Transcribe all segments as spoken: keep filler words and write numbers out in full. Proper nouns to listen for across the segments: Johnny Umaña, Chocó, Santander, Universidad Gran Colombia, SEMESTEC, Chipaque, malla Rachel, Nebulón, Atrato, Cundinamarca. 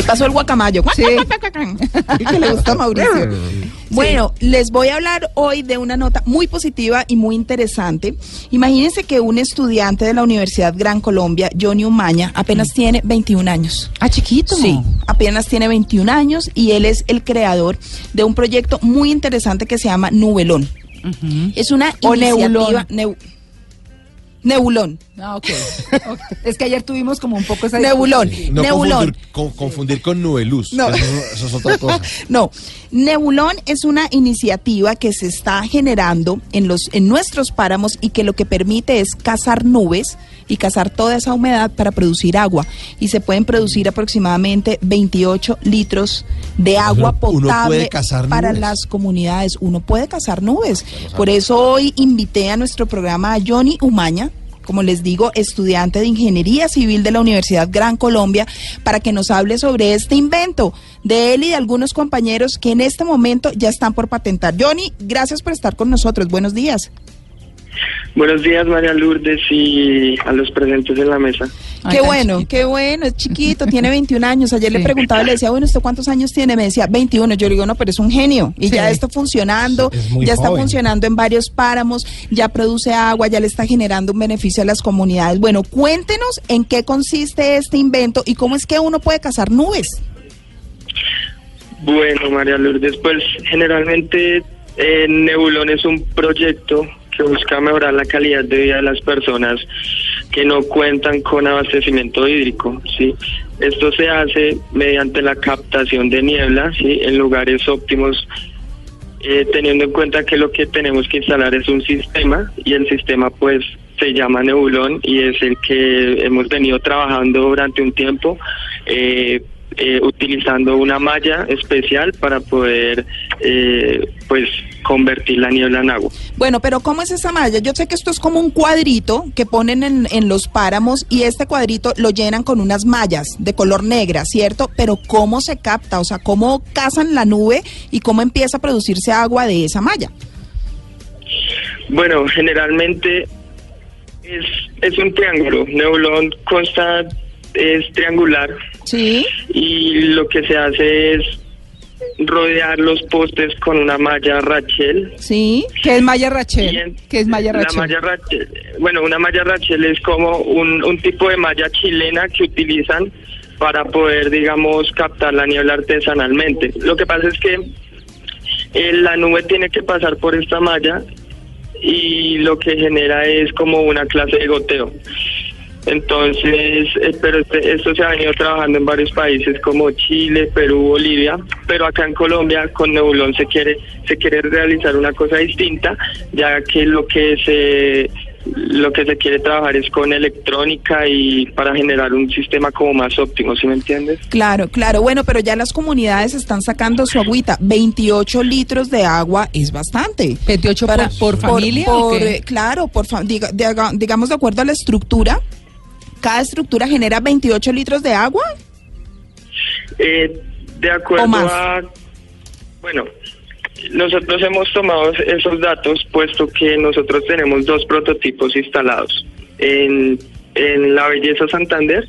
Ahí pasó el guacamayo. Sí. Que le gusta a Mauricio. Bueno, sí. Les voy a hablar hoy de una nota muy positiva y muy interesante. Imagínense que un estudiante de la Universidad Gran Colombia, Johnny Umaña, apenas sí. tiene veintiún años. Ah, chiquito. Sí, apenas tiene veintiún años y él es el creador de un proyecto muy interesante que se llama Nebulón. Uh-huh. Es una o iniciativa... Nebulón. Neu- Nebulón. Ah, okay. ok. Es que ayer tuvimos como un poco esa... Nebulón. No Nebulón. Confundir, con, confundir con Nubeluz. No. Eso, eso es otra cosa. No. Nebulón es una iniciativa que se está generando en, los, en nuestros páramos y que lo que permite es cazar nubes y cazar toda esa humedad para producir agua. Y se pueden producir aproximadamente veintiocho litros de agua potable para las comunidades. Uno puede cazar nubes. Por eso hoy invité a nuestro programa a Johnny Umaña, como les digo, estudiante de Ingeniería Civil de la Universidad Gran Colombia, para que nos hable sobre este invento de él y de algunos compañeros que en este momento ya están por patentar. Johnny, gracias por estar con nosotros. Buenos días. Buenos días, María Lourdes, y a los presentes en la mesa. Ay, qué bueno, chiquito. qué bueno, es chiquito, tiene veintiún años. Ayer sí. le preguntaba, le decía, bueno, ¿usted cuántos años tiene? Me decía, veintiuno. Yo le digo, no, pero es un genio. Y sí. ya está funcionando, es ya está joven. funcionando en varios páramos, ya produce agua, ya le está generando un beneficio a las comunidades. Bueno, cuéntenos en qué consiste este invento y cómo es que uno puede cazar nubes. Bueno, María Lourdes, pues generalmente eh, Nebulón es un proyecto que busca mejorar la calidad de vida de las personas que no cuentan con abastecimiento hídrico, ¿sí? Esto se hace mediante la captación de niebla, ¿sí?, en lugares óptimos, eh, teniendo en cuenta que lo que tenemos que instalar es un sistema, y el sistema pues se llama Nebulón y es el que hemos venido trabajando durante un tiempo, eh, Eh, utilizando una malla especial para poder eh, pues convertir la niebla en agua. Bueno, pero ¿cómo es esa malla? Yo sé que esto es como un cuadrito que ponen en, en los páramos, y este cuadrito lo llenan con unas mallas de color negra, ¿cierto? Pero ¿cómo se capta? O sea, ¿cómo cazan la nube y cómo empieza a producirse agua de esa malla? Bueno, generalmente es, es un triángulo. Nebulón consta... es triangular, sí, y lo que se hace es rodear los postes con una malla Rachel. Sí, ¿qué es malla Rachel? En, ¿Qué es malla Rachel? La malla Rachel, bueno, una malla Rachel es como un, un tipo de malla chilena que utilizan para poder, digamos, captar la niebla artesanalmente. Lo que pasa es que eh, la nube tiene que pasar por esta malla y lo que genera es como una clase de goteo. Entonces, eh, pero este, esto se ha venido trabajando en varios países como Chile, Perú, Bolivia, pero acá en Colombia con Nebulón se quiere se quiere realizar una cosa distinta, ya que lo que se lo que se quiere trabajar es con electrónica y para generar un sistema como más óptimo, ¿sí me entiendes? Claro, claro. Bueno, pero ya las comunidades están sacando su agüita. veintiocho litros de agua es bastante. ¿veintiocho para, por, por familia? Por, por, eh, claro, por diga, diga, digamos de acuerdo a la estructura. ¿Cada estructura genera veintiocho litros de agua? Eh, de acuerdo a... Bueno, nosotros hemos tomado esos datos, puesto que nosotros tenemos dos prototipos instalados, en, en la belleza Santander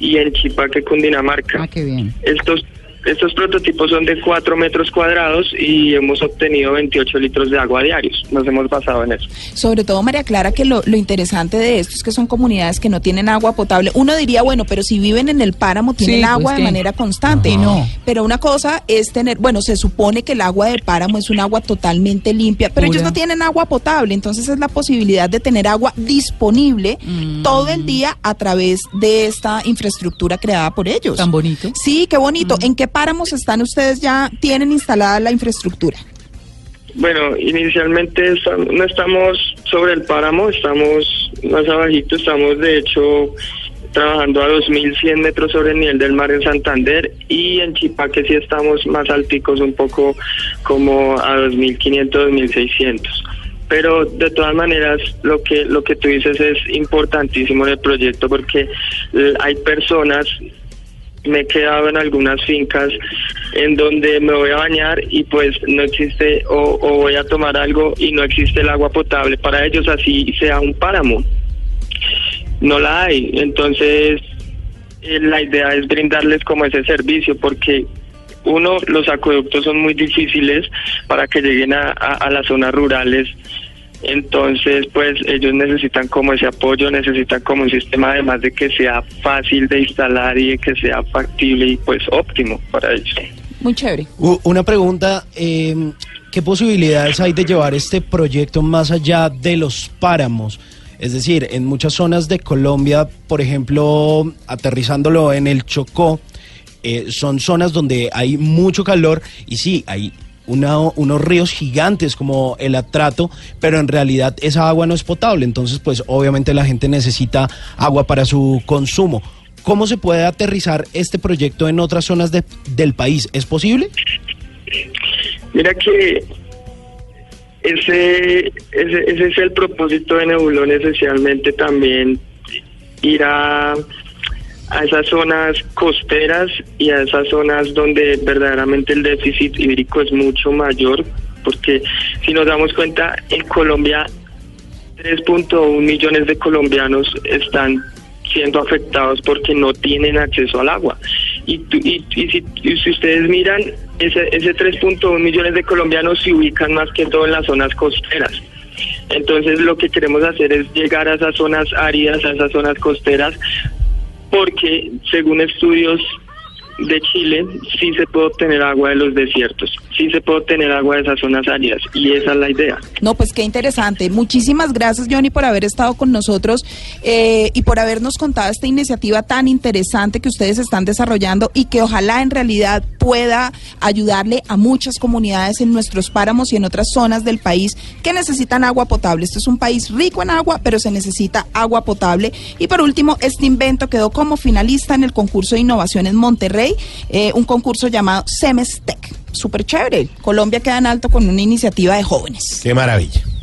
y en Chipaque, Cundinamarca. Ah, qué bien. Estos, estos prototipos son de cuatro metros cuadrados y hemos obtenido veintiocho litros de agua diarios. Nos hemos basado en eso. Sobre todo, María Clara, que lo, lo interesante de esto es que son comunidades que no tienen agua potable. Uno diría, bueno, pero si viven en el páramo tienen sí, agua pues de que... manera constante. Ajá. No. Pero una cosa es tener, bueno, se supone que el agua del páramo es un agua totalmente limpia, pero pura. Ellos no tienen agua potable, entonces es la posibilidad de tener agua disponible mm. todo el día a través de esta infraestructura creada por ellos. Tan bonito. Sí, qué bonito. Mm. ¿En qué páramos están ustedes? ¿Ya tienen instalada la infraestructura? Bueno, inicialmente estamos, no estamos sobre el páramo, estamos más abajito, estamos de hecho trabajando a dos mil cien metros sobre el nivel del mar en Santander, y en Chipaque sí estamos más alticos, un poco como a dos mil quinientos, dos mil seiscientos. Pero de todas maneras, lo que lo que tú dices es importantísimo en el proyecto, porque hay personas... me he quedado en algunas fincas en donde me voy a bañar y pues no existe, o, o voy a tomar algo y no existe el agua potable para ellos, así sea un páramo, no la hay. Entonces eh, la idea es brindarles como ese servicio, porque uno, los acueductos son muy difíciles para que lleguen a, a, a las zonas rurales. Entonces, pues ellos necesitan como ese apoyo, necesitan como un sistema, además de que sea fácil de instalar y de que sea factible y pues óptimo para ellos. Muy chévere. Uh, una pregunta, eh, ¿qué posibilidades hay de llevar este proyecto más allá de los páramos? Es decir, en muchas zonas de Colombia, por ejemplo, aterrizándolo en el Chocó, eh, son zonas donde hay mucho calor y sí, hay Una, unos ríos gigantes como el Atrato, pero en realidad esa agua no es potable, entonces pues obviamente la gente necesita agua para su consumo. ¿Cómo se puede aterrizar este proyecto en otras zonas de, del país? ¿Es posible? Mira que ese, ese, ese es el propósito de Nebulón, esencialmente también ir a... a esas zonas costeras y a esas zonas donde verdaderamente el déficit hídrico es mucho mayor, porque si nos damos cuenta, en Colombia tres punto uno millones de colombianos están siendo afectados porque no tienen acceso al agua. Y, y, y, si, y si ustedes miran, ese, ese tres punto uno millones de colombianos se ubican más que todo en las zonas costeras. Entonces lo que queremos hacer es llegar a esas zonas áridas, a esas zonas costeras, porque según estudios de Chile, sí se puede obtener agua de los desiertos, sí se puede obtener agua de esas zonas áridas, y esa es la idea. No, pues qué interesante. Muchísimas gracias, Johnny, por haber estado con nosotros eh, y por habernos contado esta iniciativa tan interesante que ustedes están desarrollando y que ojalá en realidad pueda ayudarle a muchas comunidades en nuestros páramos y en otras zonas del país que necesitan agua potable. Este es un país rico en agua, pero se necesita agua potable. Y por último, este invento quedó como finalista en el concurso de innovación en Monterrey, Eh, un concurso llamado SEMESTEC. Súper chévere. Colombia queda en alto con una iniciativa de jóvenes. Qué maravilla.